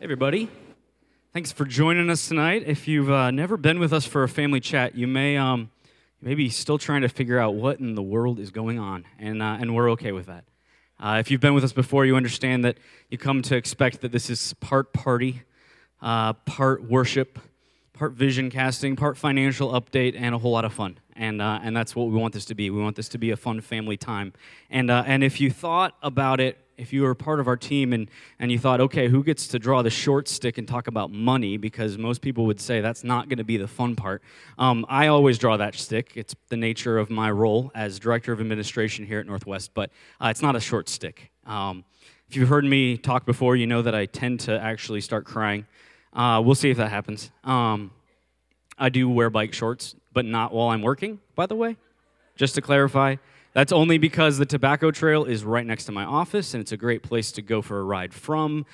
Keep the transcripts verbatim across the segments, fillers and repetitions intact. Hey everybody, thanks for joining us tonight. If you've uh, never been with us for a family chat, you may um, you may be still trying to figure out what in the world is going on, and uh, and we're okay with that. Uh, if you've been with us before, you understand that you come to expect that this is part party, uh, part worship, part vision casting, part financial update, and a whole lot of fun. And uh, and that's what we want this to be. We want this to be a fun family time. And uh, and if you thought about it, if you were part of our team and, and you thought, okay, who gets to draw the short stick and talk about money? Because most people would say that's not going to be the fun part. Um, I always draw that stick. It's the nature of my role as Director of Administration here at Northwest, but uh, it's not a short stick. Um, if you've heard me talk before, you know that I tend to actually start crying. Uh, we'll see if that happens. Um, I do wear bike shorts, but not while I'm working, by the way, just to clarify. That's only because the tobacco trail is right next to my office, and it's a great place to go for a ride from,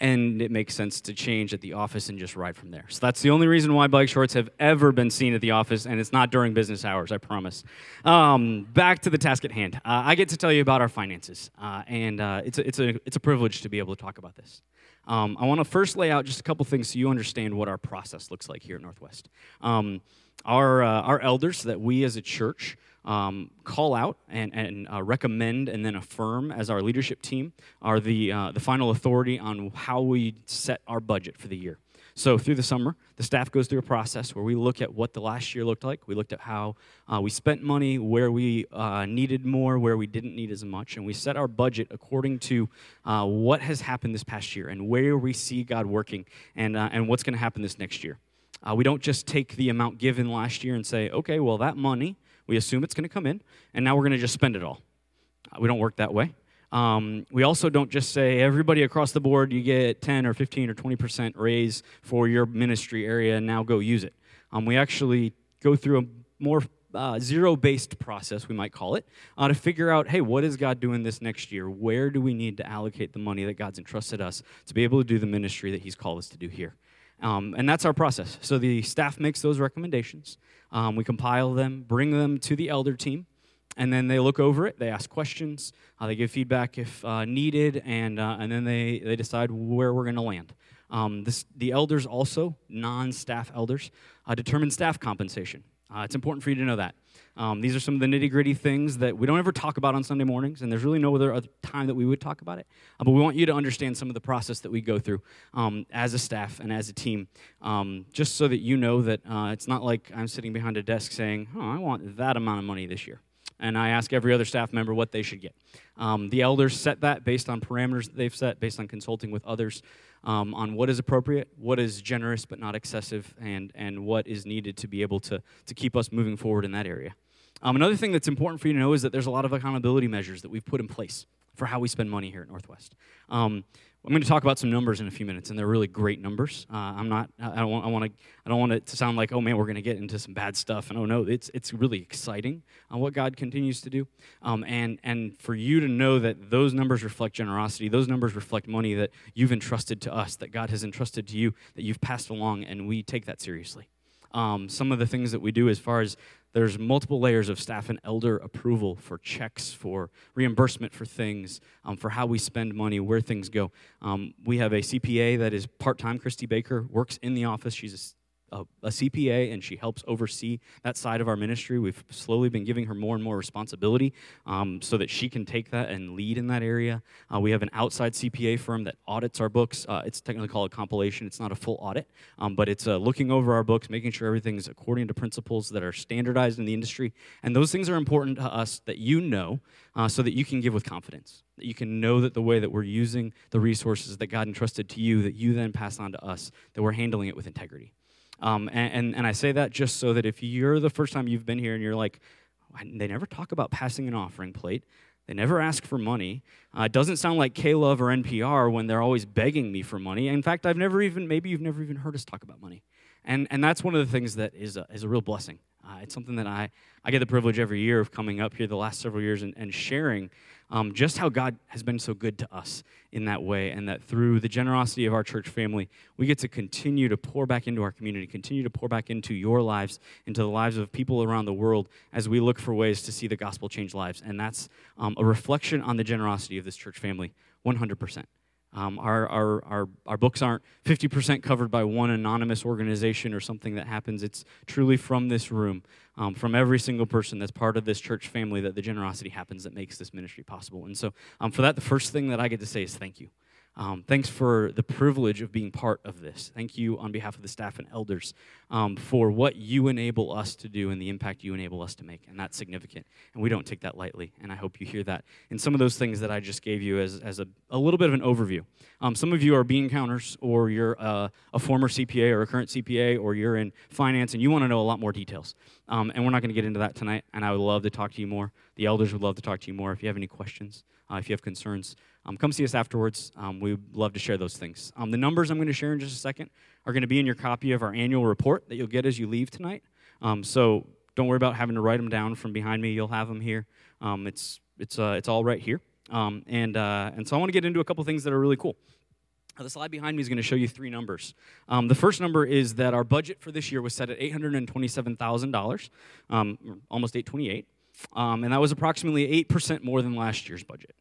and it makes sense to change at the office and just ride from there. So that's the only reason why bike shorts have ever been seen at the office, and it's not during business hours, I promise. Um, back to the task at hand. Uh, I get to tell you about our finances, uh, and uh, it's, a, it's, a, it's a privilege to be able to talk about this. Um, I want to first lay out just a couple things so you understand what our process looks like here at Northwest. Um, our, uh, our elders that we as a church Um, call out and, and uh, recommend and then affirm as our leadership team are the uh, the final authority on how we set our budget for the year. So through the summer, the staff goes through a process where we look at what the last year looked like. We looked at how uh, we spent money, where we uh, needed more, where we didn't need as much, and we set our budget according to uh, what has happened this past year and where we see God working and uh, and what's going to happen this next year. Uh, we don't just take the amount given last year and say, okay, well, that money, we assume it's going to come in, and now we're going to just spend it all. Uh, we don't work that way. Um, we also don't just say, everybody across the board, you get ten or fifteen or twenty percent raise for your ministry area, and now go use it. Um, we actually go through a more uh, zero-based process, we might call it, uh, to figure out, hey, what is God doing this next year? Where do we need to allocate the money that God's entrusted us to be able to do the ministry that he's called us to do here? Um, and that's our process. So the staff makes those recommendations. Um, we compile them, bring them to the elder team, and then they look over it. They ask questions. Uh, they give feedback if uh, needed, and uh, and then they, they decide where we're going to land. Um, this, the elders also, non-staff elders, uh, determine staff compensation. Uh, it's important for you to know that. Um, these are some of the nitty-gritty things that we don't ever talk about on Sunday mornings, and there's really no other, other time that we would talk about it. Uh, but we want you to understand some of the process that we go through um, as a staff and as a team, um, just so that you know that uh, it's not like I'm sitting behind a desk saying, oh, I want that amount of money this year. And I ask every other staff member what they should get. Um, the elders set that based on parameters that they've set, based on consulting with others um, on what is appropriate, what is generous but not excessive, and and what is needed to be able to, to keep us moving forward in that area. Um, another thing that's important for you to know is that there's a lot of accountability measures that we've put in place for how we spend money here at Northwest. Um, I'm going to talk about some numbers in a few minutes, and they're really great numbers. Uh, I'm not. I don't want. I want to. I don't want it to sound like, oh man, we're going to get into some bad stuff. And oh no, it's it's really exciting on what God continues to do. Um, and and for you to know that those numbers reflect generosity, those numbers reflect money that you've entrusted to us, that God has entrusted to you, that you've passed along, and we take that seriously. Um, some of the things that we do as far as there's multiple layers of staff and elder approval for checks, for reimbursement for things, um, for how we spend money, where things go. Um, we have a C P A that is part-time. Christy Baker works in the office. She's a, a, a C P A, and she helps oversee that side of our ministry. We've slowly been giving her more and more responsibility um, so that she can take that and lead in that area. Uh, we have an outside C P A firm that audits our books. Uh, it's technically called a compilation. It's not a full audit, um, but it's uh, looking over our books, making sure everything's according to principles that are standardized in the industry. And those things are important to us that you know uh, so that you can give with confidence, that you can know that the way that we're using the resources that God entrusted to you, that you then pass on to us, that we're handling it with integrity. Um, and, and, and I say that just so that if you're the first time you've been here and you're like, they never talk about passing an offering plate, they never ask for money, uh, it doesn't sound like K-Love or N P R when they're always begging me for money. In fact, I've never even, maybe you've never even heard us talk about money. And and that's one of the things that is a, is a real blessing. Uh, it's something that I, I get the privilege every year of coming up here the last several years and, and sharing um, just how God has been so good to us in that way, and that through the generosity of our church family, we get to continue to pour back into our community, continue to pour back into your lives, into the lives of people around the world as we look for ways to see the gospel change lives. And that's um, a reflection on the generosity of this church family, one hundred percent. Um, our, our our our books aren't fifty percent covered by one anonymous organization or something that happens. It's truly from this room, um, from every single person that's part of this church family, that the generosity happens that makes this ministry possible. And so um, for that, the first thing that I get to say is thank you. Um, thanks for the privilege of being part of this. Thank you on behalf of the staff and elders um, for what you enable us to do and the impact you enable us to make, and that's significant, and we don't take that lightly, and I hope you hear that in some of those things that I just gave you as, as a, a little bit of an overview. Um, some of you are bean counters, or you're uh, a former C P A or a current C P A, or you're in finance, and you want to know a lot more details, um, and we're not going to get into that tonight, and I would love to talk to you more. The elders would love to talk to you more if you have any questions, uh, if you have concerns. Um, come see us afterwards. Um, we'd love to share those things. Um, the numbers I'm going to share in just a second are going to be in your copy of our annual report that you'll get as you leave tonight. Um, so don't worry about having to write them down from behind me. You'll have them here. Um, it's it's uh, it's all right here. Um, and uh, and so I want to get into a couple things that are really cool. The slide behind me is going to show you three numbers. Um, the first number is that our budget for this year was set at eight hundred twenty-seven thousand dollars, um, almost eight hundred twenty-eight thousand dollars, um, and that was approximately eight percent more than last year's budget.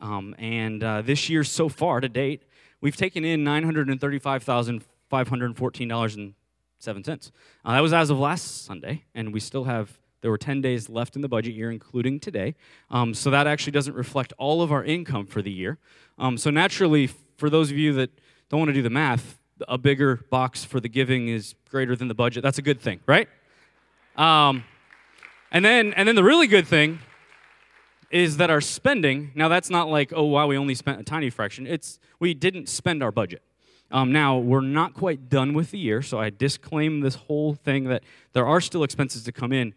Um, and uh, this year, so far to date, we've taken in nine hundred thirty-five thousand five hundred fourteen dollars and seven cents. Uh, that was as of last Sunday, and we still have, there were ten days left in the budget year, including today. Um, so that actually doesn't reflect all of our income for the year. Um, so naturally, for those of you that don't want to do the math, a bigger box for the giving is greater than the budget. That's a good thing, right? Um, and then, and then the really good thing is that our spending, now that's not like, oh, wow, we only spent a tiny fraction. It's we didn't spend our budget. Um, now, we're not quite done with the year, so I disclaim this whole thing that there are still expenses to come in,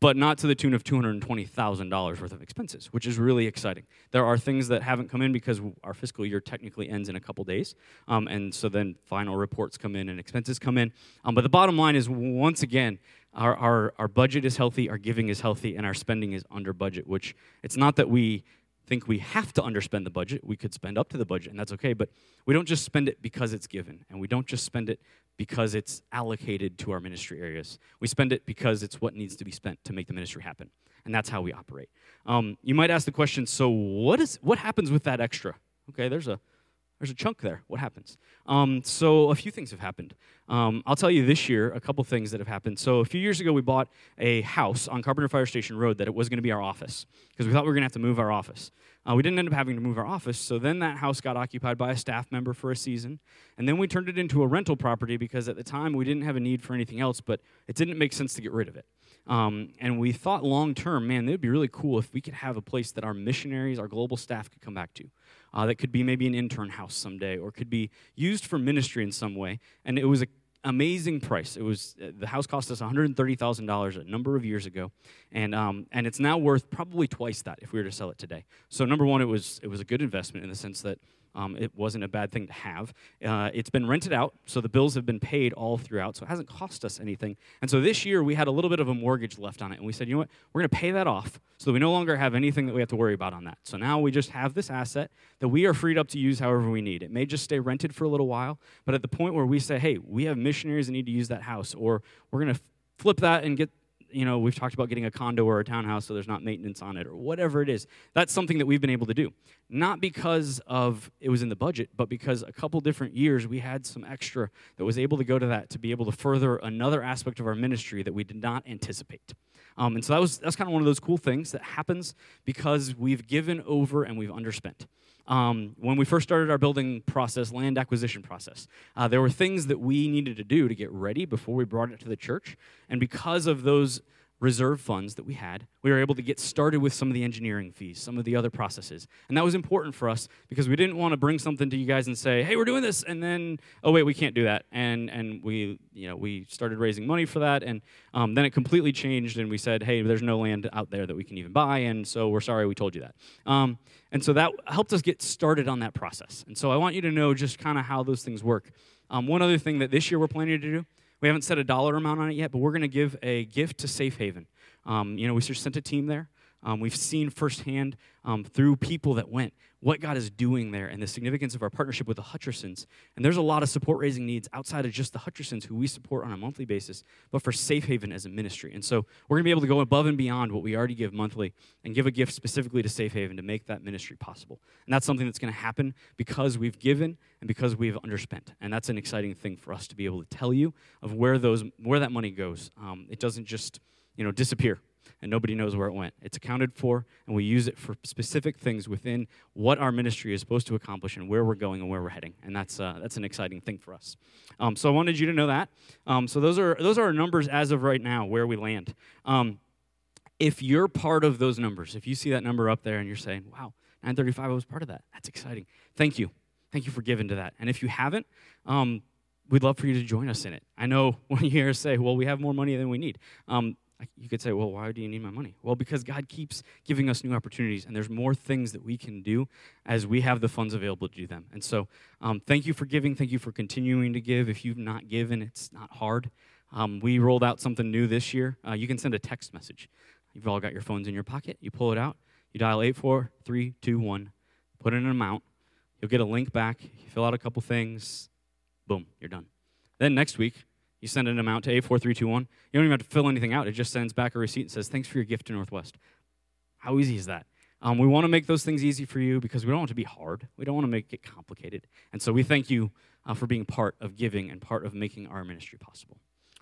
but not to the tune of two hundred twenty thousand dollars worth of expenses, which is really exciting. There are things that haven't come in because our fiscal year technically ends in a couple days, um, and so then final reports come in and expenses come in. Um, but the bottom line is, once again, Our, our our budget is healthy, our giving is healthy, and our spending is under budget, which it's not that we think we have to underspend the budget. We could spend up to the budget, and that's okay, but we don't just spend it because it's given, and we don't just spend it because it's allocated to our ministry areas. We spend it because it's what needs to be spent to make the ministry happen, and that's how we operate. Um, you might ask the question, so what is what happens with that extra? Okay, there's a There's a chunk there. What happens? Um, so a few things have happened. Um, I'll tell you this year a couple things that have happened. So a few years ago, we bought a house on Carpenter Fire Station Road that it was going to be our office because we thought we were going to have to move our office. Uh, we didn't end up having to move our office, so then that house got occupied by a staff member for a season, and then we turned it into a rental property because at the time we didn't have a need for anything else, but it didn't make sense to get rid of it. Um, and we thought long-term, man, it would be really cool if we could have a place that our missionaries, our global staff could come back to, uh, that could be maybe an intern house someday or could be used for ministry in some way. And it was an amazing price. It was the house cost us one hundred thirty thousand dollars a number of years ago, and um, and it's now worth probably twice that if we were to sell it today. So number one, it was it was a good investment in the sense that Um, it wasn't a bad thing to have. Uh, it's been rented out, so the bills have been paid all throughout, so it hasn't cost us anything. And so this year, we had a little bit of a mortgage left on it, and we said, you know what, we're going to pay that off so that we no longer have anything that we have to worry about on that. So now we just have this asset that we are freed up to use however we need. It may just stay rented for a little while, but at the point where we say, hey, we have missionaries that need to use that house, or we're going to flip that and get, you know, we've talked about getting a condo or a townhouse so there's not maintenance on it or whatever it is. That's something that we've been able to do. Not because of it was in the budget, but because a couple different years we had some extra that was able to go to that to be able to further another aspect of our ministry that we did not anticipate. Um, and so that was that's kind of one of those cool things that happens because we've given over and we've underspent. Um, when we first started our building process, land acquisition process, uh, there were things that we needed to do to get ready before we brought it to the church. And because of those reserve funds that we had, we were able to get started with some of the engineering fees, some of the other processes. And that was important for us because we didn't want to bring something to you guys and say, hey, we're doing this, and then, oh, wait, we can't do that. And and we you know, we started raising money for that, and um, then it completely changed, and we said, hey, there's no land out there that we can even buy, and so we're sorry we told you that. Um, and so that helped us get started on that process. And so I want you to know just kind of how those things work. Um, one other thing that this year we're planning to do, we haven't set a dollar amount on it yet, but we're going to give a gift to Safe Haven. Um, you know, we just sent a team there. Um, we've seen firsthand um, through people that went what God is doing there and the significance of our partnership with the Hutchersons. And there's a lot of support-raising needs outside of just the Hutchersons, who we support on a monthly basis, but for Safe Haven as a ministry. And so we're going to be able to go above and beyond what we already give monthly and give a gift specifically to Safe Haven to make that ministry possible. And that's something that's going to happen because we've given and because we've underspent. And that's an exciting thing for us to be able to tell you of where those where that money goes. Um, it doesn't just, you know, disappear. And nobody knows where it went. It's accounted for, and we use it for specific things within what our ministry is supposed to accomplish and where we're going and where we're heading. And that's uh, that's an exciting thing for us. Um, so I wanted you to know that. Um, so those are those are our numbers as of right now, where we land. Um, if you're part of those numbers, if you see that number up there and you're saying, wow, nine thirty-five, I was part of that. That's exciting. Thank you. Thank you for giving to that. And if you haven't, um, we'd love for you to join us in it. I know when you hear us say, well, we have more money than we need. Um, You could say, well, why do you need my money? Well, because God keeps giving us new opportunities, and there's more things that we can do as we have the funds available to do them. And so um, thank you for giving. Thank you for continuing to give. If you've not given, it's not hard. Um, we rolled out something new this year. Uh, you can send a text message. You've all got your phones in your pocket. You pull it out. You dial eight four three two one, put in an amount. You'll get a link back. You fill out a couple things. Boom, you're done. Then next week, you send an amount to eight four three two one. You don't even have to fill anything out. It just sends back a receipt and says, thanks for your gift to Northwest. How easy is that? Um, we want to make those things easy for you because we don't want it to be hard. We don't want to make it complicated. And so we thank you uh, for being part of giving and part of making our ministry possible.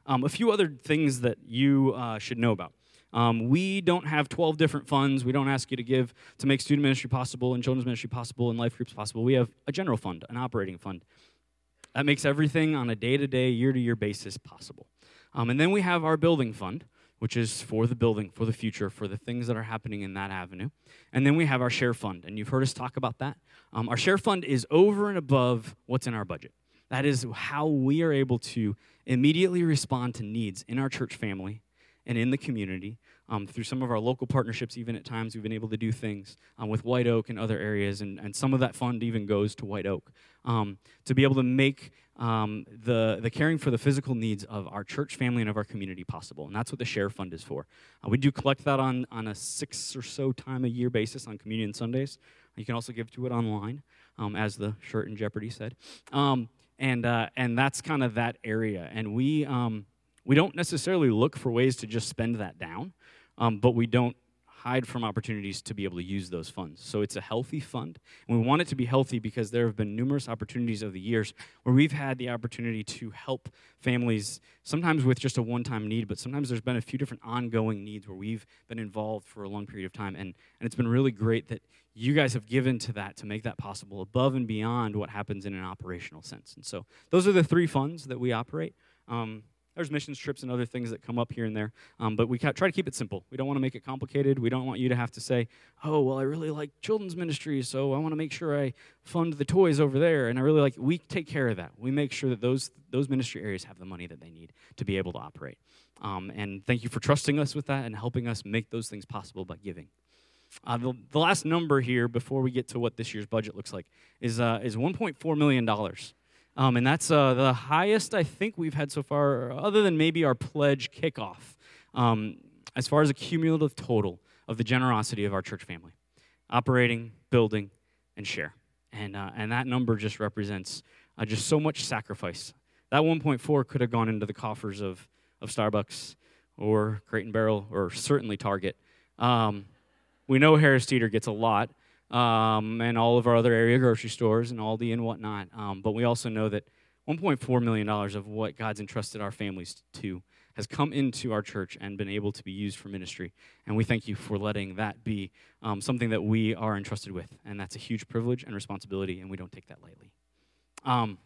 Um, a few other things that you uh, should know about. Um, we don't have twelve different funds. We don't ask you to give to make student ministry possible and children's ministry possible and life groups possible. We have a general fund, an operating fund. That makes everything on a day-to-day, year-to-year basis possible. Um, and then we have our building fund, which is for the building, for the future, for the things that are happening in that avenue. And then we have our share fund, and you've heard us talk about that. Um, our share fund is over and above what's in our budget. That is how we are able to immediately respond to needs in our church family and in the community. Um, through some of our local partnerships, even at times, we've been able to do things um, with White Oak and other areas, and, and some of that fund even goes to White Oak, um, to be able to make um, the, the caring for the physical needs of our church family and of our community possible, and that's what the Share Fund is for. Uh, we do collect that on, on a six or so time a year basis on Communion Sundays. You can also give to it online, um, as the shirt in Jeopardy said, um, and, uh, and that's kind of that area, and we, um, we don't necessarily look for ways to just spend that down. Um, but we don't hide from opportunities to be able to use those funds. So it's a healthy fund, and we want it to be healthy because there have been numerous opportunities over the years where we've had the opportunity to help families, sometimes with just a one-time need, but sometimes there's been a few different ongoing needs where we've been involved for a long period of time, and, and it's been really great that you guys have given to that to make that possible above and beyond what happens in an operational sense. And so those are the three funds that we operate. Um, There's missions trips and other things that come up here and there, um, but we ca- try to keep it simple. We don't want to make it complicated. We don't want you to have to say, oh, well, I really like children's ministry, so I want to make sure I fund the toys over there, and I really like, we take care of that. We make sure that those those ministry areas have the money that they need to be able to operate. Um, and thank you for trusting us with that and helping us make those things possible by giving. Uh, the, the last number here before we get to what this year's budget looks like is uh, is one point four million dollars. Um, and that's uh, the highest I think we've had so far, other than maybe our pledge kickoff, um, as far as a cumulative total of the generosity of our church family, operating, building, and share. And uh, and that number just represents uh, just so much sacrifice. That one point four could have gone into the coffers of, of Starbucks or Crate and Barrel or certainly Target. Um, we know Harris Teeter gets a lot. Um, and all of our other area grocery stores and Aldi and whatnot. Um, but we also know that one point four million dollars of what God's entrusted our families to has come into our church and been able to be used for ministry. And we thank you for letting that be um, something that we are entrusted with. And that's a huge privilege and responsibility, and we don't take that lightly. Um,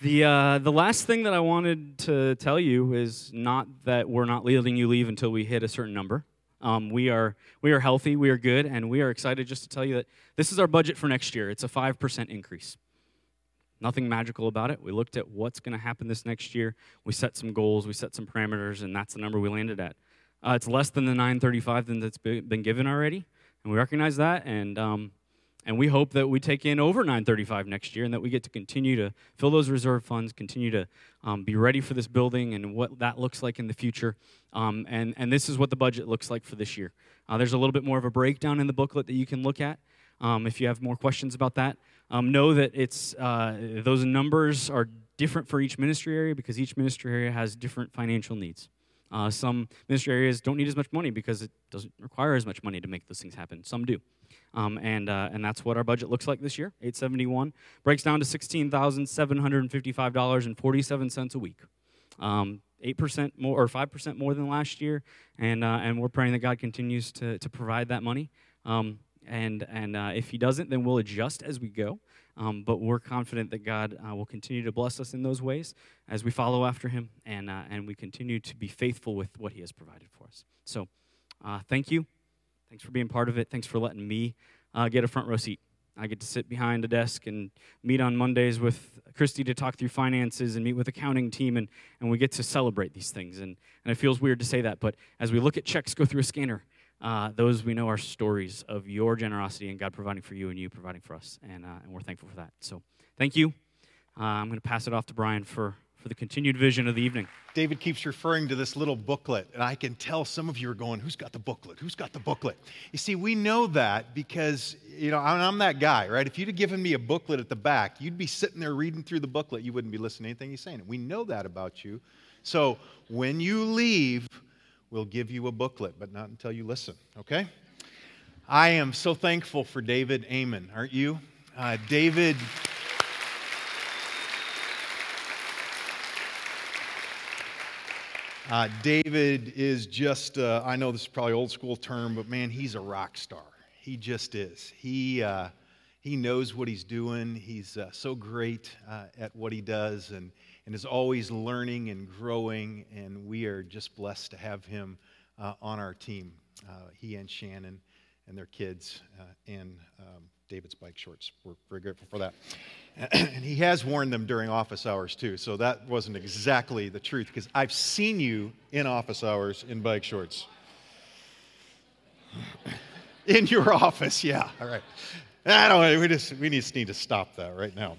The uh, the last thing that I wanted to tell you is not that we're not letting you leave until we hit a certain number. Um, we are we are healthy, we are good, and we are excited just to tell you that this is our budget for next year. It's a five percent increase. Nothing magical about it. We looked at what's going to happen this next year. We set some goals, we set some parameters, and that's the number we landed at. Uh, it's less than the nine thirty-five than that's been given already, and we recognize that, and um, And we hope that we take in over nine thirty-five next year and that we get to continue to fill those reserve funds, continue to um, be ready for this building and what that looks like in the future. Um, and, and this is what the budget looks like for this year. Uh, there's a little bit more of a breakdown in the booklet that you can look at um, if you have more questions about that. Um, know that it's uh, those numbers are different for each ministry area because each ministry area has different financial needs. Uh, some ministry areas don't need as much money because it doesn't require as much money to make those things happen. Some do. Um, and uh, and that's what our budget looks like this year, eight seventy-one. Breaks down to sixteen thousand seven hundred fifty-five dollars and forty-seven cents a week. Um, eight percent more or five percent more than last year, and uh, and we're praying that God continues to, to provide that money. Um, and and uh, if He doesn't, then we'll adjust as we go. Um, but we're confident that God uh, will continue to bless us in those ways as we follow after Him, and uh, and we continue to be faithful with what He has provided for us. So uh, thank you. Thanks for being part of it. Thanks for letting me uh, get a front row seat. I get to sit behind a desk and meet on Mondays with Christy to talk through finances and meet with the accounting team, and, and we get to celebrate these things. And, and it feels weird to say that, but as we look at checks go through a scanner, uh, those we know are stories of your generosity and God providing for you and you providing for us, and, uh, and we're thankful for that. So thank you. Uh, I'm going to pass it off to Brian for... for the continued vision of the evening. David keeps referring to this little booklet, and I can tell some of you are going, who's got the booklet? Who's got the booklet? You see, we know that because, you know, I'm, I'm that guy, right? If you'd have given me a booklet at the back, you'd be sitting there reading through the booklet. You wouldn't be listening to anything he's saying. We know that about you. So when you leave, we'll give you a booklet, but not until you listen, okay? I am so thankful for David Amon, aren't you? Uh, David... Uh, David is just, uh, I know this is probably an old school term, but man, he's a rock star. He just is. He uh, he knows what he's doing. He's uh, so great uh, at what he does, and, and is always learning and growing, and we are just blessed to have him uh, on our team, uh, he and Shannon and their kids, uh, and um, David's bike shorts. We're very grateful for that. And he has worn them during office hours, too, so that wasn't exactly the truth, because I've seen you in office hours in bike shorts. In your office, yeah, all right. I don't, we just, we just need to stop that right now.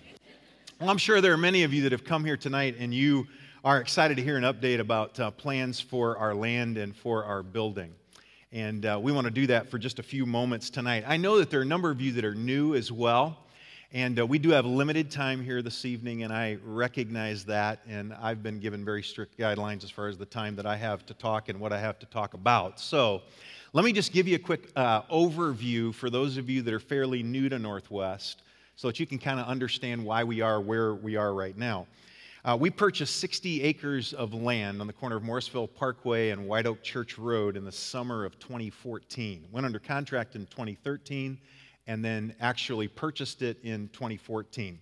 Well, I'm sure there are many of you that have come here tonight, and you are excited to hear an update about uh, plans for our land and for our building. And uh, we want to do that for just a few moments tonight. I know that there are a number of you that are new as well. And uh, we do have limited time here this evening, and I recognize that, and I've been given very strict guidelines as far as the time that I have to talk and what I have to talk about. So let me just give you a quick uh, overview for those of you that are fairly new to Northwest so that you can kind of understand why we are where we are right now. Uh, we purchased sixty acres of land on the corner of Morrisville Parkway and White Oak Church Road in the summer of twenty fourteen. Went under contract in twenty thirteen. And then actually purchased it in twenty fourteen.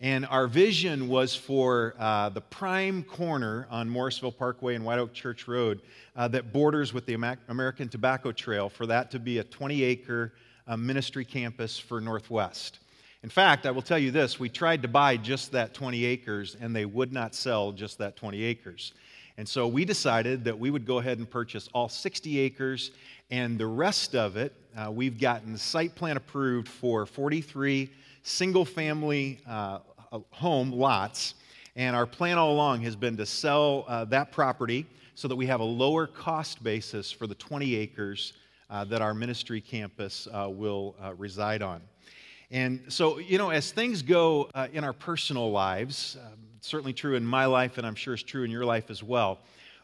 And our vision was for uh, the prime corner on Morrisville Parkway and White Oak Church Road uh, that borders with the American Tobacco Trail, for that to be a twenty acre uh, ministry campus for Northwest. In fact, I will tell you this, we tried to buy just that twenty acres, and they would not sell just that twenty acres. And so we decided that we would go ahead and purchase all sixty acres, and the rest of it, uh, we've gotten site plan approved for forty-three single-family uh, home lots, and our plan all along has been to sell uh, that property so that we have a lower cost basis for the twenty acres uh, that our ministry campus uh, will uh, reside on. And so, you know, as things go uh, in our personal lives, um, certainly true in my life, and I'm sure it's true in your life as well,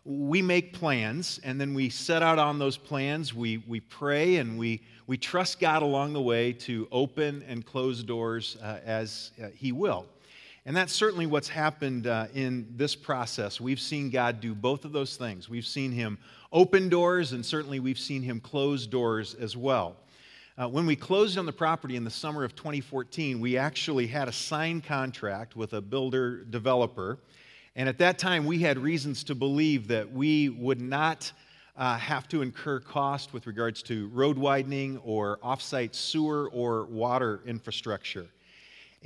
we make plans, and then we set out on those plans, we we pray, and we, we trust God along the way to open and close doors uh, as uh, He will. And that's certainly what's happened uh, in this process. We've seen God do both of those things. We've seen Him open doors, and certainly we've seen Him close doors as well. Uh, when we closed on the property in the summer of twenty fourteen, we actually had a signed contract with a builder developer. And at that time, we had reasons to believe that we would not uh, have to incur cost with regards to road widening or off-site sewer or water infrastructure.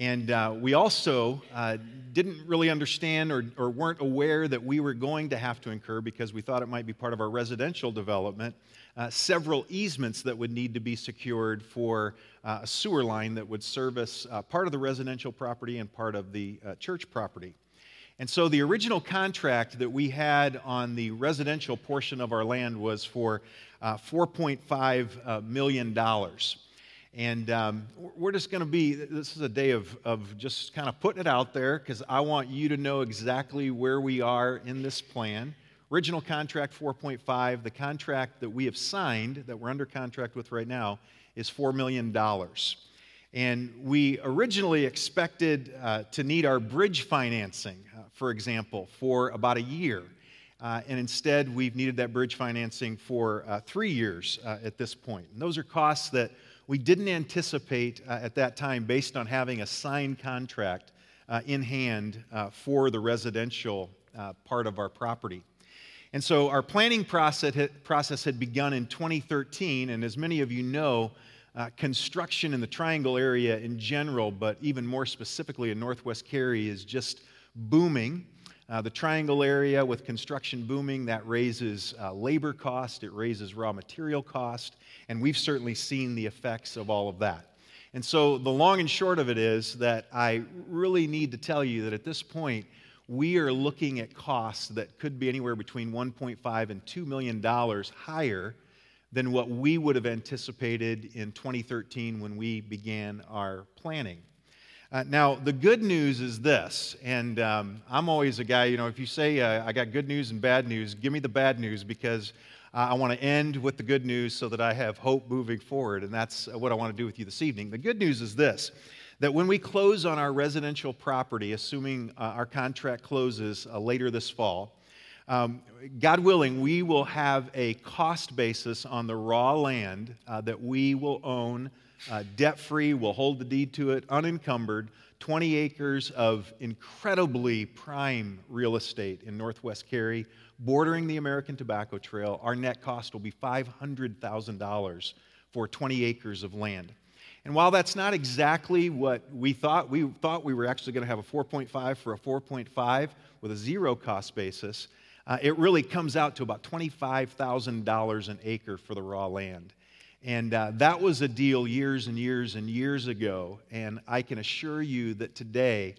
And uh, we also uh, didn't really understand or, or weren't aware that we were going to have to incur, because we thought it might be part of our residential development, uh, several easements that would need to be secured for uh, a sewer line that would service uh, part of the residential property and part of the uh, church property. And so the original contract that we had on the residential portion of our land was for uh, four point five million dollars. And um, we're just going to be, this is a day of, of just kind of putting it out there, because I want you to know exactly where we are in this plan. Original contract, four point five. The contract that we have signed, that we're under contract with right now, is four million dollars. And we originally expected uh, to need our bridge financing, uh, for example, for about a year. Uh, and instead, we've needed that bridge financing for uh, three years uh, at this point. And those are costs that we didn't anticipate uh, at that time, based on having a signed contract uh, in hand uh, for the residential uh, part of our property. And so our planning process had, process had begun in twenty thirteen, and as many of you know, uh, construction in the Triangle area in general, but even more specifically in Northwest Cary, is just booming. Uh, the Triangle area, with construction booming, that raises uh, labor cost, it raises raw material cost, and we've certainly seen the effects of all of that. And so the long and short of it is that I really need to tell you that at this point, we are looking at costs that could be anywhere between one point five and two million dollars higher than what we would have anticipated in twenty thirteen when we began our planning. Uh, now, the good news is this, and um, I'm always a guy, you know, if you say uh, I got good news and bad news, give me the bad news, because uh, I want to end with the good news so that I have hope moving forward, and that's what I want to do with you this evening. The good news is this, that when we close on our residential property, assuming uh, our contract closes uh, later this fall, um, God willing, we will have a cost basis on the raw land uh, that we will own. Uh, debt-free, we'll hold the deed to it, unencumbered, twenty acres of incredibly prime real estate in Northwest Cary, bordering the American Tobacco Trail. Our net cost will be five hundred thousand dollars for twenty acres of land. And while that's not exactly what we thought, we thought we were actually going to have a four point five for a four point five with a zero cost basis, uh, it really comes out to about twenty-five thousand dollars an acre for the raw land. And uh, that was a deal years and years and years ago, and I can assure you that today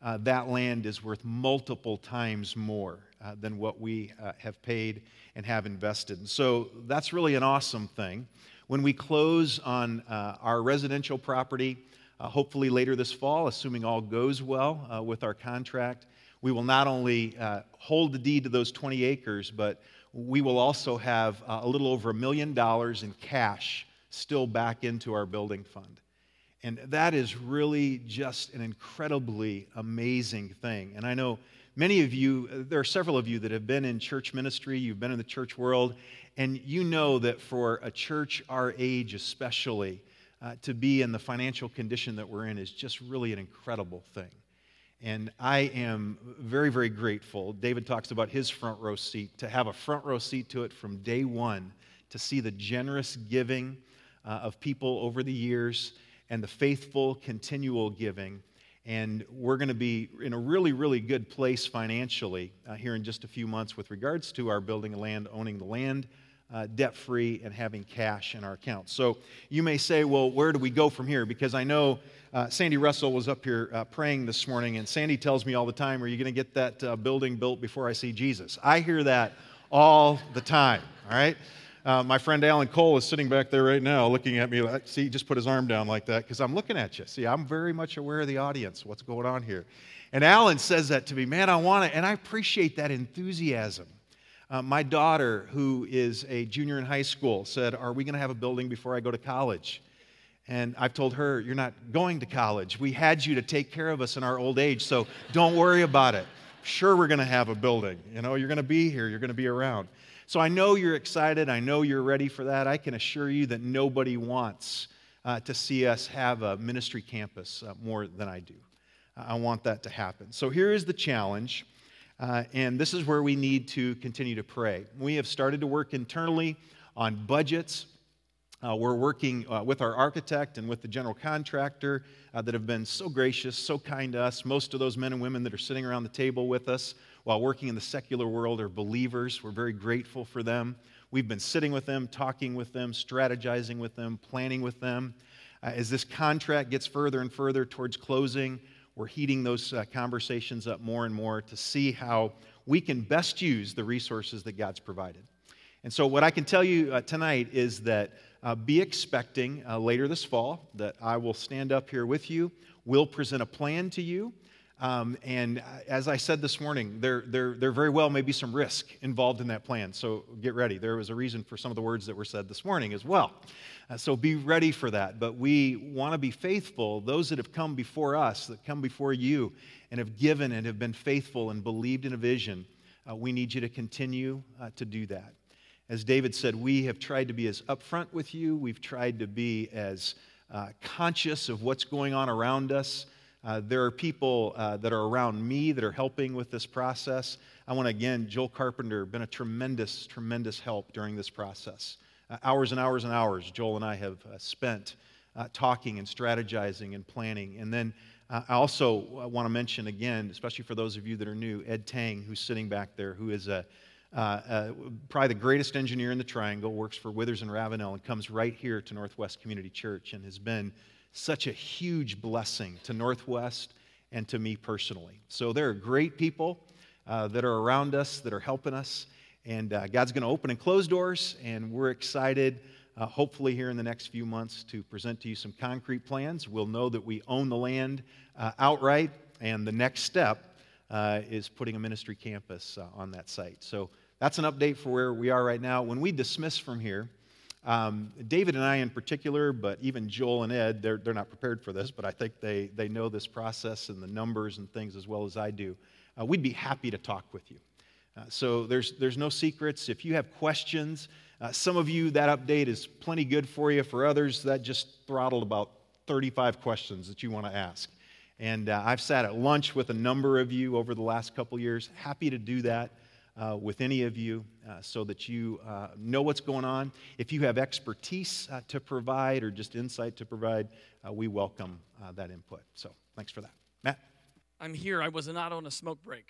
uh, that land is worth multiple times more uh, than what we uh, have paid and have invested. And so that's really an awesome thing. When we close on uh, our residential property, uh, hopefully later this fall, assuming all goes well uh, with our contract, we will not only uh, hold the deed to those twenty acres, but we will also have a little over a million dollars in cash still back into our building fund. And that is really just an incredibly amazing thing. And I know many of you, there are several of you that have been in church ministry, you've been in the church world, and you know that for a church our age especially, uh, to be in the financial condition that we're in is just really an incredible thing. And I am very, very grateful. David talks about his front row seat, to have a front row seat to it from day one, to see the generous giving uh, of people over the years and the faithful, continual giving. And we're going to be in a really, really good place financially uh, here in just a few months with regards to our building land, owning the land, uh, debt-free, and having cash in our account. So you may say, well, where do we go from here? Because I know Uh, Sandy Russell was up here uh, praying this morning, and Sandy tells me all the time, are you going to get that uh, building built before I see Jesus? I hear that all the time, all right? Uh, my friend Alan Cole is sitting back there right now looking at me like, see, he just put his arm down like that because I'm looking at you. See, I'm very much aware of the audience, what's going on here. And Alan says that to me, man, I want to, and I appreciate that enthusiasm. Uh, my daughter, who is a junior in high school, said, are we going to have a building before I go to college? And I've told her, you're not going to college. We had you to take care of us in our old age, so don't worry about it. Sure, we're going to have a building. You know, you're going to be here. You're going to be around. So I know you're excited. I know you're ready for that. I can assure you that nobody wants uh, to see us have a ministry campus uh, more than I do. I want that to happen. So here is the challenge, uh, and this is where we need to continue to pray. We have started to work internally on budgets. Uh, we're working uh, with our architect and with the general contractor uh, that have been so gracious, so kind to us. Most of those men and women that are sitting around the table with us while working in the secular world are believers. We're very grateful for them. We've been sitting with them, talking with them, strategizing with them, planning with them. Uh, as this contract gets further and further towards closing, we're heating those uh, conversations up more and more to see how we can best use the resources that God's provided. And so what I can tell you uh, tonight is that Uh, be expecting uh, later this fall that I will stand up here with you. We'll present a plan to you. Um, and as I said this morning, there, there, there very well may be some risk involved in that plan. So get ready. There was a reason for some of the words that were said this morning as well. Uh, so be ready for that. But we want to be faithful. Those that have come before us, that come before you, and have given and have been faithful and believed in a vision, uh, we need you to continue uh, to do that. As David said, we have tried to be as upfront with you. We've tried to be as uh, conscious of what's going on around us. Uh, there are people uh, that are around me that are helping with this process. I want to, again, Joel Carpenter, been a tremendous, tremendous help during this process. Uh, hours and hours and hours Joel and I have uh, spent uh, talking and strategizing and planning. And then uh, I also want to mention, again, especially for those of you that are new, Ed Tang, who's sitting back there, who is a Uh, uh, probably the greatest engineer in the Triangle, works for Withers and Ravenel, and comes right here to Northwest Community Church and has been such a huge blessing to Northwest and to me personally. So there are great people uh, that are around us, that are helping us, and uh, God's going to open and close doors, and we're excited, uh, hopefully here in the next few months, to present to you some concrete plans. We'll know that we own the land uh, outright, and the next step uh, is putting a ministry campus uh, on that site. So that's an update for where we are right now. When we dismiss from here, um, David and I in particular, but even Joel and Ed, they're, they're not prepared for this, but I think they, they know this process and the numbers and things as well as I do. Uh, we'd be happy to talk with you. Uh, so there's, there's no secrets. If you have questions, uh, some of you, that update is plenty good for you. For others, that just throttled about thirty-five questions that you want to ask. And uh, I've sat at lunch with a number of you over the last couple years. Happy to do that. Uh, with any of you uh, so that you uh, know what's going on. If you have expertise uh, to provide or just insight to provide, uh, we welcome uh, that input. So thanks for that. Matt? I'm here. I was not on a smoke break.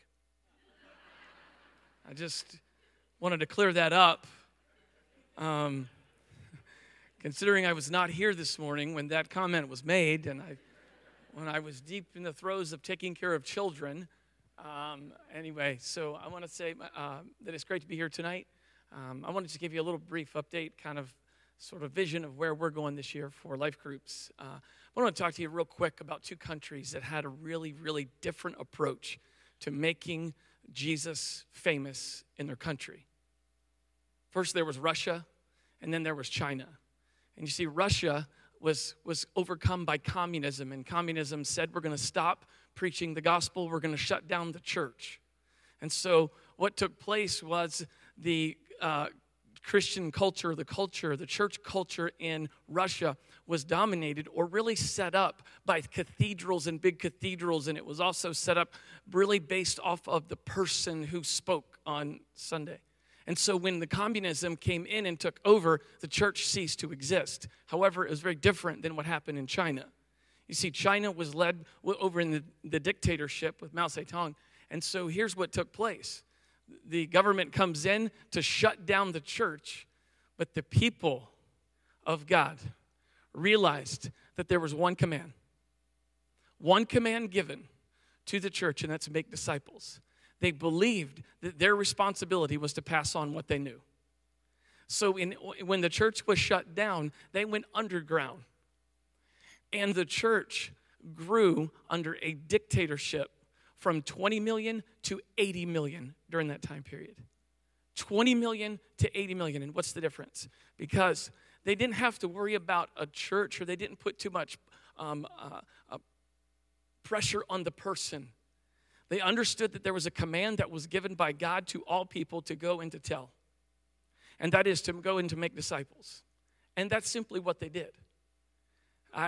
I just wanted to clear that up. Um, considering I was not here this morning when that comment was made, and I, when I was deep in the throes of taking care of children, Um, anyway, so I want to say uh, that it's great to be here tonight. Um, I wanted to give you a little brief update, kind of sort of vision of where we're going this year for life groups. Uh, I want to talk to you real quick about two countries that had a really, really different approach to making Jesus famous in their country. First, there was Russia, and then there was China. And you see, Russia was, was overcome by communism, and communism said, we're going to stop preaching the gospel, we're going to shut down the church. And so what took place was the uh, Christian culture, the culture, the church culture in Russia was dominated or really set up by cathedrals and big cathedrals, and it was also set up really based off of the person who spoke on Sunday. And so when the communism came in and took over, the church ceased to exist. However, it was very different than what happened in China. You see, China was led over in the, the dictatorship with Mao Zedong. And so here's what took place. The government comes in to shut down the church, but the people of God realized that there was one command. One command given to the church, and that's make disciples. They believed that their responsibility was to pass on what they knew. So in, when the church was shut down, they went underground. And the church grew under a dictatorship from twenty million to eighty million during that time period. twenty million to eighty million. And what's the difference? Because they didn't have to worry about a church, or they didn't put too much um, uh, uh, pressure on the person. They understood that there was a command that was given by God to all people to go and to tell. And that is to go and to make disciples. And that's simply what they did.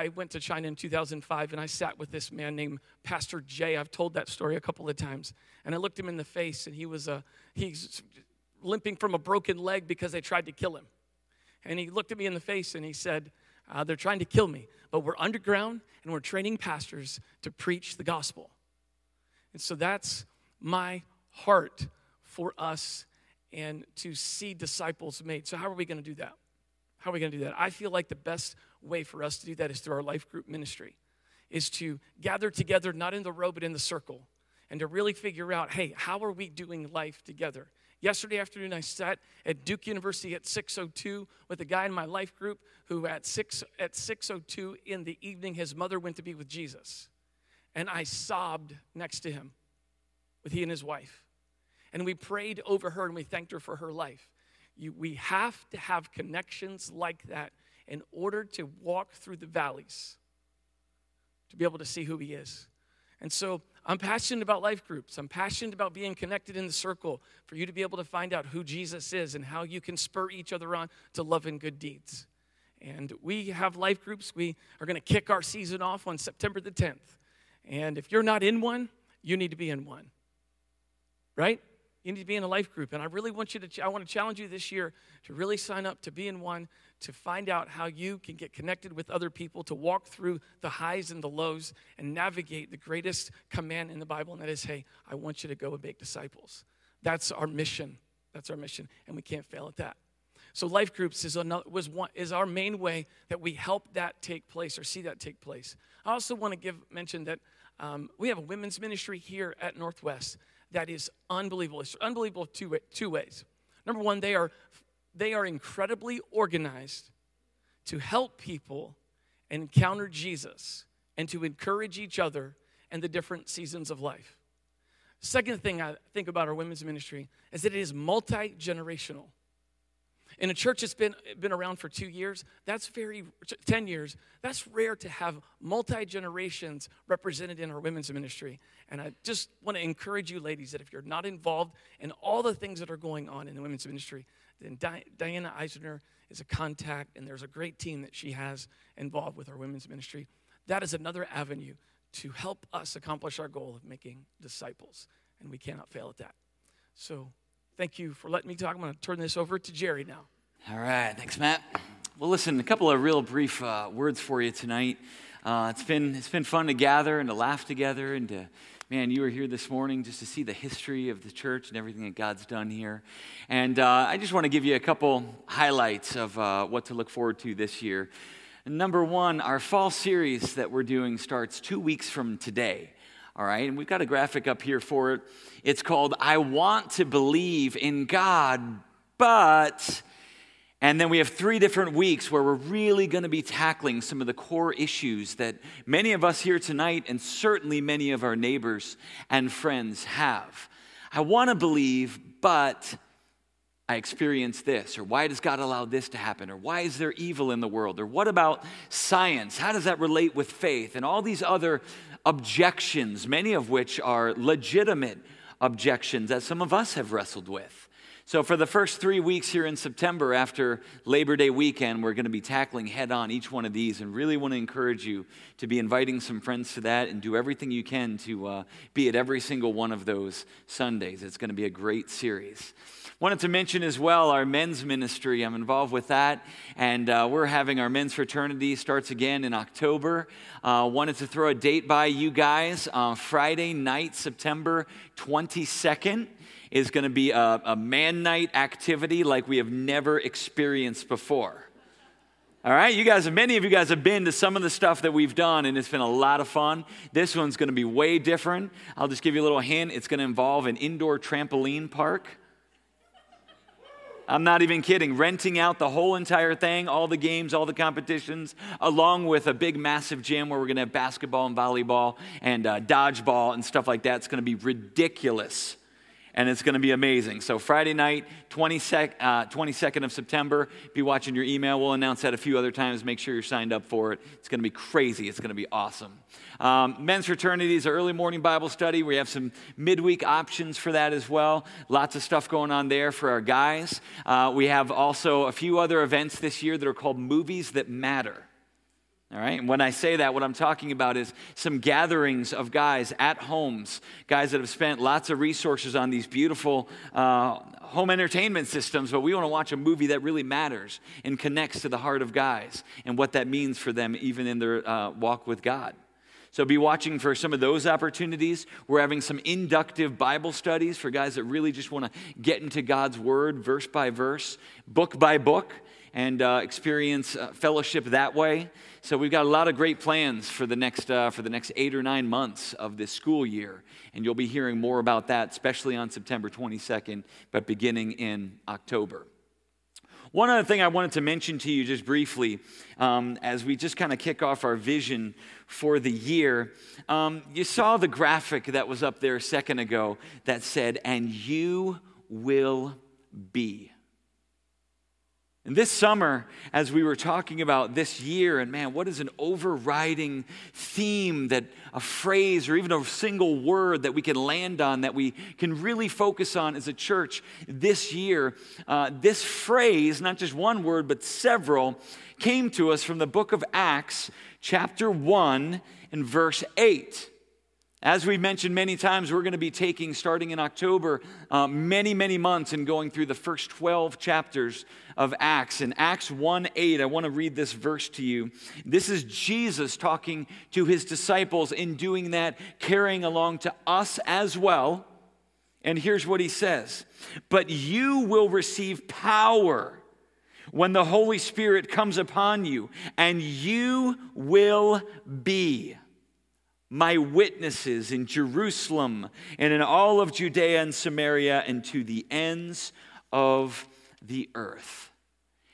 I went to China in two thousand five, and I sat with this man named Pastor Jay. I've told that story a couple of times. And I looked him in the face, and he was a, he's limping from a broken leg because they tried to kill him. And he looked at me in the face and he said, uh, they're trying to kill me, but we're underground and we're training pastors to preach the gospel. And so that's my heart for us and to see disciples made. So how are we going to do that? How are we going to do that? I feel like the best way for us to do that is through our life group ministry, is to gather together, not in the row, but in the circle, and to really figure out, hey, how are we doing life together? Yesterday afternoon, I sat at Duke University at six oh two with a guy in my life group who at six at six oh two in the evening, his mother went to be with Jesus. And I sobbed next to him, with he and his wife. And we prayed over her and we thanked her for her life. You, we have to have connections like that in order to walk through the valleys, to be able to see who he is. And so I'm passionate about life groups. I'm passionate about being connected in the circle for you to be able to find out who Jesus is and how you can spur each other on to love and good deeds. And we have life groups. We are going to kick our season off on September the tenth. And if you're not in one, you need to be in one, right? You need to be in a life group. And I really want you to, ch- I want to challenge you this year to really sign up, to be in one, to find out how you can get connected with other people, to walk through the highs and the lows and navigate the greatest command in the Bible. And that is, hey, I want you to go and make disciples. That's our mission. That's our mission. And we can't fail at that. So life groups is another, was one, is our main way that we help that take place or see that take place. I also want to give mention that um, we have a women's ministry here at Northwest. That is unbelievable. It's unbelievable two, two ways. Number one, they are they are incredibly organized to help people encounter Jesus and to encourage each other in the different seasons of life. Second thing I think about our women's ministry is that it is multi-generational. In a church that's been, been around for two years, that's very, ten years, that's rare to have multi-generations represented in our women's ministry. And I just want to encourage you ladies that if you're not involved in all the things that are going on in the women's ministry, then Di- Diana Eisner is a contact, and there's a great team that she has involved with our women's ministry. That is another avenue to help us accomplish our goal of making disciples, and we cannot fail at that. So thank you for letting me talk. I'm going to turn this over to Jerry now. All right. Thanks, Matt. Well, listen, a couple of real brief uh, words for you tonight. Uh, it's been it's been fun to gather and to laugh together and to, man, you were here this morning just to see the history of the church and everything that God's done here. And uh, I just want to give you a couple highlights of uh, what to look forward to this year. Number one, our fall series that we're doing starts two weeks from today. All right, and we've got a graphic up here for it. It's called, I Want to Believe in God, but... And then we have three different weeks where we're really going to be tackling some of the core issues that many of us here tonight and certainly many of our neighbors and friends have. I want to believe, but... I experienced this, or why does God allow this to happen, or why is there evil in the world, or what about science? How does that relate with faith? And all these other objections, many of which are legitimate objections that some of us have wrestled with. So for the first three weeks here in September after Labor Day weekend, we're going to be tackling head-on each one of these and really want to encourage you to be inviting some friends to that and do everything you can to uh, be at every single one of those Sundays. It's going to be a great series. Wanted to mention as well our men's ministry. I'm involved with that, and uh, we're having our men's fraternity starts again in October. Uh, wanted to throw a date by you guys. Uh, Friday night, September twenty-second, is going to be a, a man night activity like we have never experienced before. All right, you guys, many of you guys have been to some of the stuff that we've done, and it's been a lot of fun. This one's going to be way different. I'll just give you a little hint. It's going to involve an indoor trampoline park. I'm not even kidding, renting out the whole entire thing, all the games, all the competitions, along with a big, massive gym where we're going to have basketball and volleyball and uh, dodgeball and stuff like that. It's going to be ridiculous, and it's going to be amazing. So Friday night, twenty-second of September, be watching your email. We'll announce that a few other times. Make sure you're signed up for it. It's going to be crazy. It's going to be awesome. Um, men's fraternity is an early morning Bible study. We have some midweek options for that as well. Lots of stuff going on there for our guys. Uh, we have also a few other events this year that are called Movies That Matter. All right, and when I say that, what I'm talking about is some gatherings of guys at homes, guys that have spent lots of resources on these beautiful uh, home entertainment systems, but we want to watch a movie that really matters and connects to the heart of guys and what that means for them even in their uh, walk with God. So be watching for some of those opportunities. We're having some inductive Bible studies for guys that really just want to get into God's Word verse by verse, book by book, and uh, experience uh, fellowship that way. So we've got a lot of great plans for the next uh, for the next eight or nine months of this school year, and you'll be hearing more about that, especially on September twenty-second, but beginning in October. One other thing I wanted to mention to you just briefly, um, as we just kind of kick off our vision for the year, um, you saw the graphic that was up there a second ago that said, "And you will be." And this summer, as we were talking about this year, and man, what is an overriding theme, that a phrase or even a single word that we can land on, that we can really focus on as a church this year. Uh, this phrase, not just one word, but several, came to us from the book of Acts, chapter one and verse eight. As we've mentioned many times, we're going to be taking, starting in October, uh, many, many months and going through the first twelve chapters of Acts. In Acts one eight, I want to read this verse to you. This is Jesus talking to his disciples, in doing that, carrying along to us as well. And here's what he says: "But you will receive power when the Holy Spirit comes upon you, and you will be my witnesses in Jerusalem and in all of Judea and Samaria and to the ends of the earth."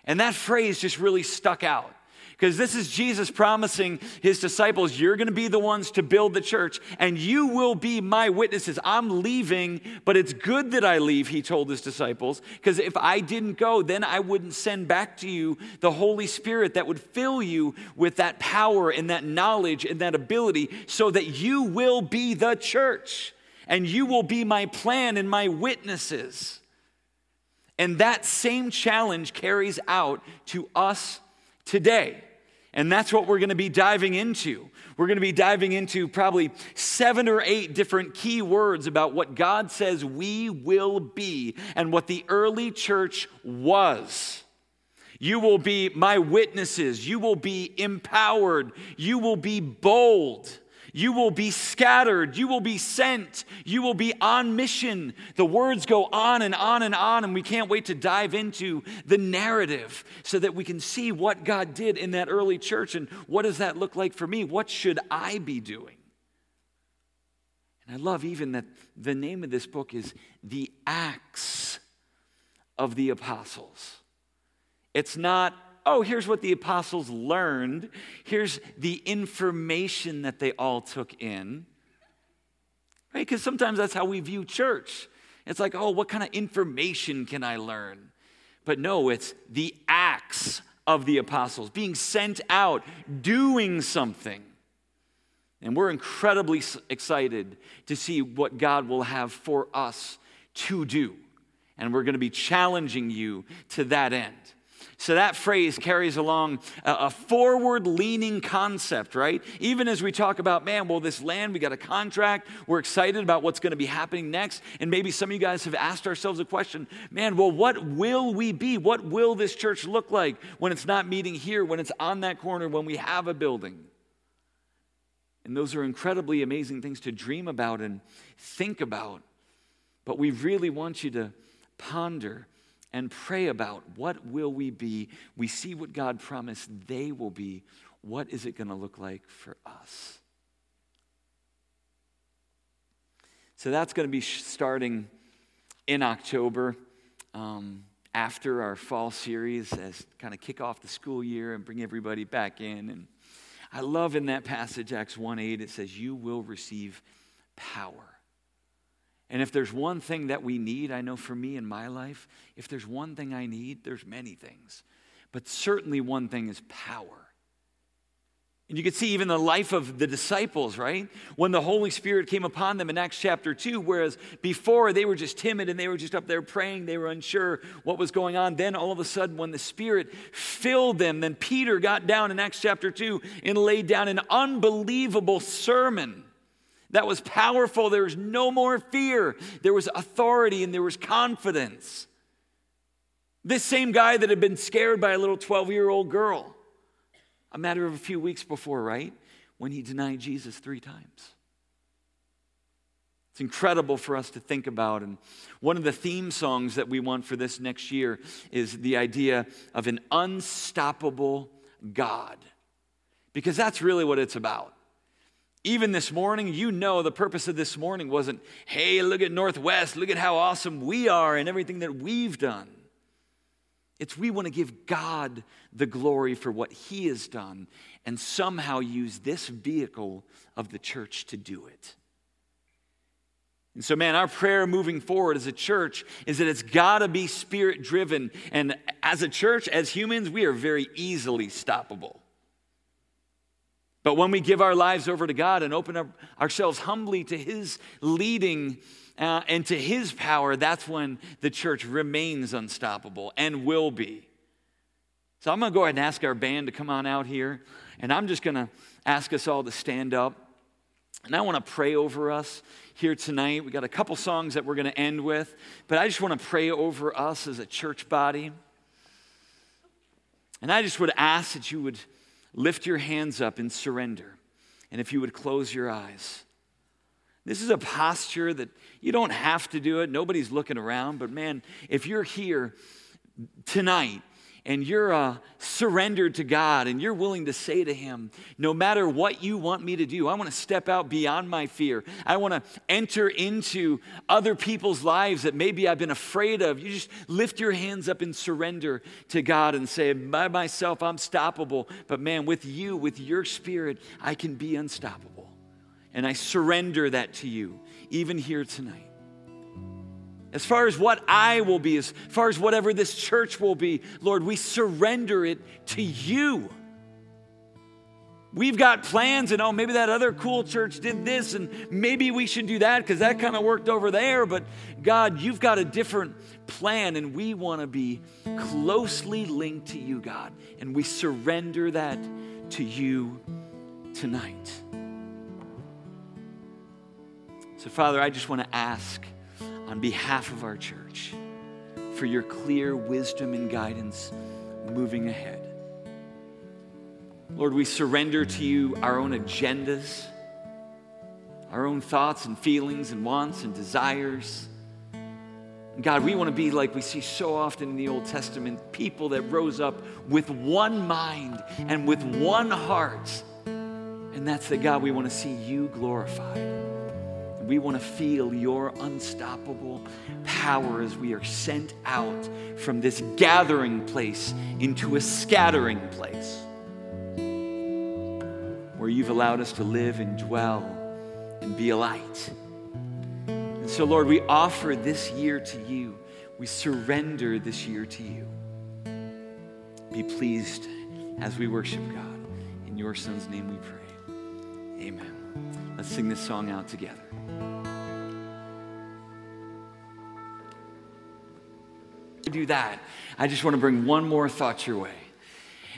And that phrase just really stuck out, because this is Jesus promising his disciples, you're going to be the ones to build the church, and you will be my witnesses. I'm leaving, but it's good that I leave, he told his disciples, because if I didn't go, then I wouldn't send back to you the Holy Spirit that would fill you with that power and that knowledge and that ability, so that you will be the church, and you will be my plan and my witnesses. And that same challenge carries out to us today. And that's what we're going to be diving into. We're going to be diving into probably seven or eight different key words about what God says we will be and what the early church was. You will be my witnesses. You will be empowered. You will be bold. You will be scattered. You will be sent. You will be on mission. The words go on and on and on, and we can't wait to dive into the narrative so that we can see what God did in that early church and what does that look like for me? What should I be doing? And I love even that the name of this book is The Acts of the Apostles. It's not, oh, here's what the apostles learned. Here's the information that they all took in. Right? Because sometimes that's how we view church. It's like, oh, what kind of information can I learn? But no, it's the acts of the apostles, being sent out, doing something. And we're incredibly excited to see what God will have for us to do. And we're going to be challenging you to that end. So that phrase carries along a forward-leaning concept, right? Even as we talk about, man, well, this land, we got a contract. We're excited about what's going to be happening next. And maybe some of you guys have asked ourselves a question, man, well, what will we be? What will this church look like when it's not meeting here, when it's on that corner, when we have a building? And those are incredibly amazing things to dream about and think about. But we really want you to ponder and pray about, what will we be? We see what God promised they will be. What is it going to look like for us? So that's going to be starting in October, um, after our fall series, as kind of kick off the school year and bring everybody back in. And I love in that passage, Acts one eight, it says, you will receive power. And if there's one thing that we need, I know for me in my life, if there's one thing I need, there's many things. But certainly one thing is power. And you can see even the life of the disciples, right? When the Holy Spirit came upon them in Acts chapter two, whereas before they were just timid and they were just up there praying, they were unsure what was going on. Then all of a sudden when the Spirit filled them, then Peter got down in Acts chapter two and laid down an unbelievable sermon that was powerful. There was no more fear. There was authority and there was confidence. This same guy that had been scared by a little twelve-year-old girl a matter of a few weeks before, right? When he denied Jesus three times. It's incredible for us to think about. And one of the theme songs that we want for this next year is the idea of an unstoppable God. Because that's really what it's about. Even this morning, you know the purpose of this morning wasn't, hey, look at Northwest, look at how awesome we are and everything that we've done. It's we want to give God the glory for what he has done and somehow use this vehicle of the church to do it. And so, man, our prayer moving forward as a church is that it's got to be Spirit-driven. And as a church, as humans, we are very easily stoppable. But when we give our lives over to God and open up ourselves humbly to his leading uh, and to his power, that's when the church remains unstoppable and will be. So I'm going to go ahead and ask our band to come on out here. And I'm just going to ask us all to stand up. And I want to pray over us here tonight. We got a couple songs that we're going to end with. But I just want to pray over us as a church body. And I just would ask that you would lift your hands up in surrender. And if you would close your eyes. This is a posture that you don't have to do it. Nobody's looking around. But man, if you're here tonight and you're uh, surrendered to God and you're willing to say to him, no matter what you want me to do, I want to step out beyond my fear. I want to enter into other people's lives that maybe I've been afraid of. You just lift your hands up and surrender to God and say, by myself, I'm stoppable. But man, with you, with your Spirit, I can be unstoppable. And I surrender that to you, even here tonight. As far as what I will be, as far as whatever this church will be, Lord, we surrender it to you. We've got plans and, oh, maybe that other cool church did this and maybe we should do that because that kind of worked over there. But God, you've got a different plan and we want to be closely linked to you, God. And we surrender that to you tonight. So, Father, I just want to ask on behalf of our church, for your clear wisdom and guidance moving ahead. Lord, we surrender to you our own agendas, our own thoughts and feelings and wants and desires. God, we want to be like we see so often in the Old Testament, people that rose up with one mind and with one heart. And that's the God we want to see you glorified. We want to feel your unstoppable power as we are sent out from this gathering place into a scattering place where you've allowed us to live and dwell and be a light. And so, Lord, we offer this year to you. We surrender this year to you. Be pleased as we worship God. In your Son's name we pray. Amen. Let's sing this song out together. Do that, I just want to bring one more thought your way.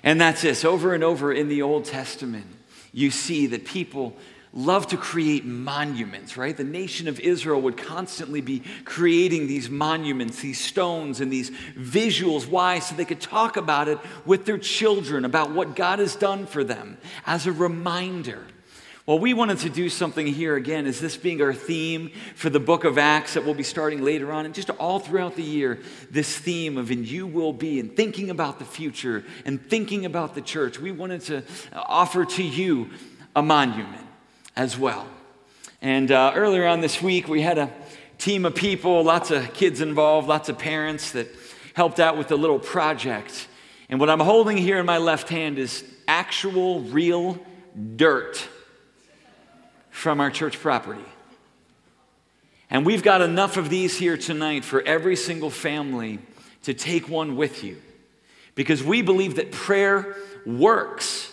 And that's this. Over and over in the Old Testament, you see that people love to create monuments, right? The nation of Israel would constantly be creating these monuments, these stones and these visuals. Why? So they could talk about it with their children, about what God has done for them as a reminder. Well, we wanted to do something here again, is this being our theme for the book of Acts that we'll be starting later on, and just all throughout the year, this theme of "and you will be," and thinking about the future, and thinking about the church. We wanted to offer to you a monument as well. And uh, earlier on this week, we had a team of people, lots of kids involved, lots of parents that helped out with a little project. And what I'm holding here in my left hand is actual, real dirt from our church property. And we've got enough of these here tonight for every single family to take one with you, because we believe that prayer works.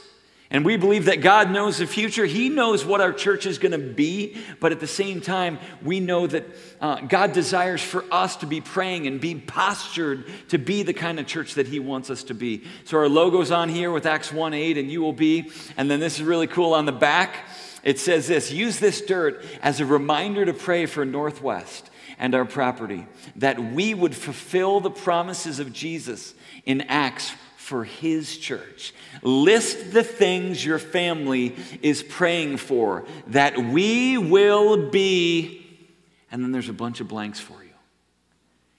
And we believe that God knows the future. He knows what our church is going to be. But at the same time, we know that uh, God desires for us to be praying and be postured to be the kind of church that he wants us to be. So our logo's on here with Acts one eight, and you will be. And then this is really cool on the back. It says this: use this dirt as a reminder to pray for Northwest and our property, that we would fulfill the promises of Jesus in Acts for his church. List the things your family is praying for, that we will be, and then there's a bunch of blanks for you.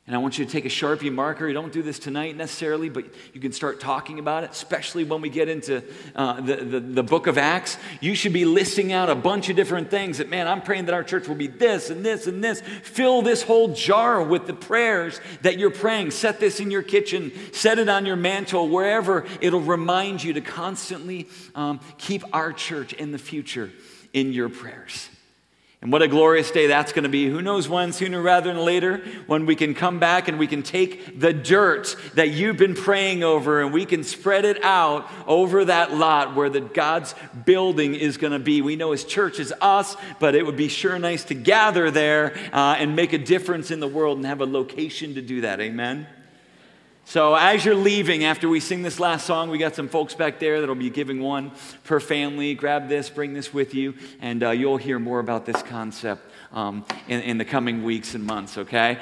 And I want you to take a Sharpie marker. You don't do this tonight necessarily, but you can start talking about it, especially when we get into uh, the, the, the book of Acts. You should be listing out a bunch of different things that, man, I'm praying that our church will be this and this and this. Fill this whole jar with the prayers that you're praying. Set this in your kitchen. Set it on your mantle, wherever. It'll remind you to constantly um, keep our church in the future in your prayers. And what a glorious day that's going to be. Who knows when, sooner rather than later, when we can come back and we can take the dirt that you've been praying over and we can spread it out over that lot where the God's building is going to be. We know his church is us, but it would be sure nice to gather there uh, and make a difference in the world and have a location to do that. Amen? So as you're leaving, after we sing this last song, we got some folks back there that'll be giving one per family. Grab this, bring this with you, and uh, you'll hear more about this concept um, in, in the coming weeks and months, okay?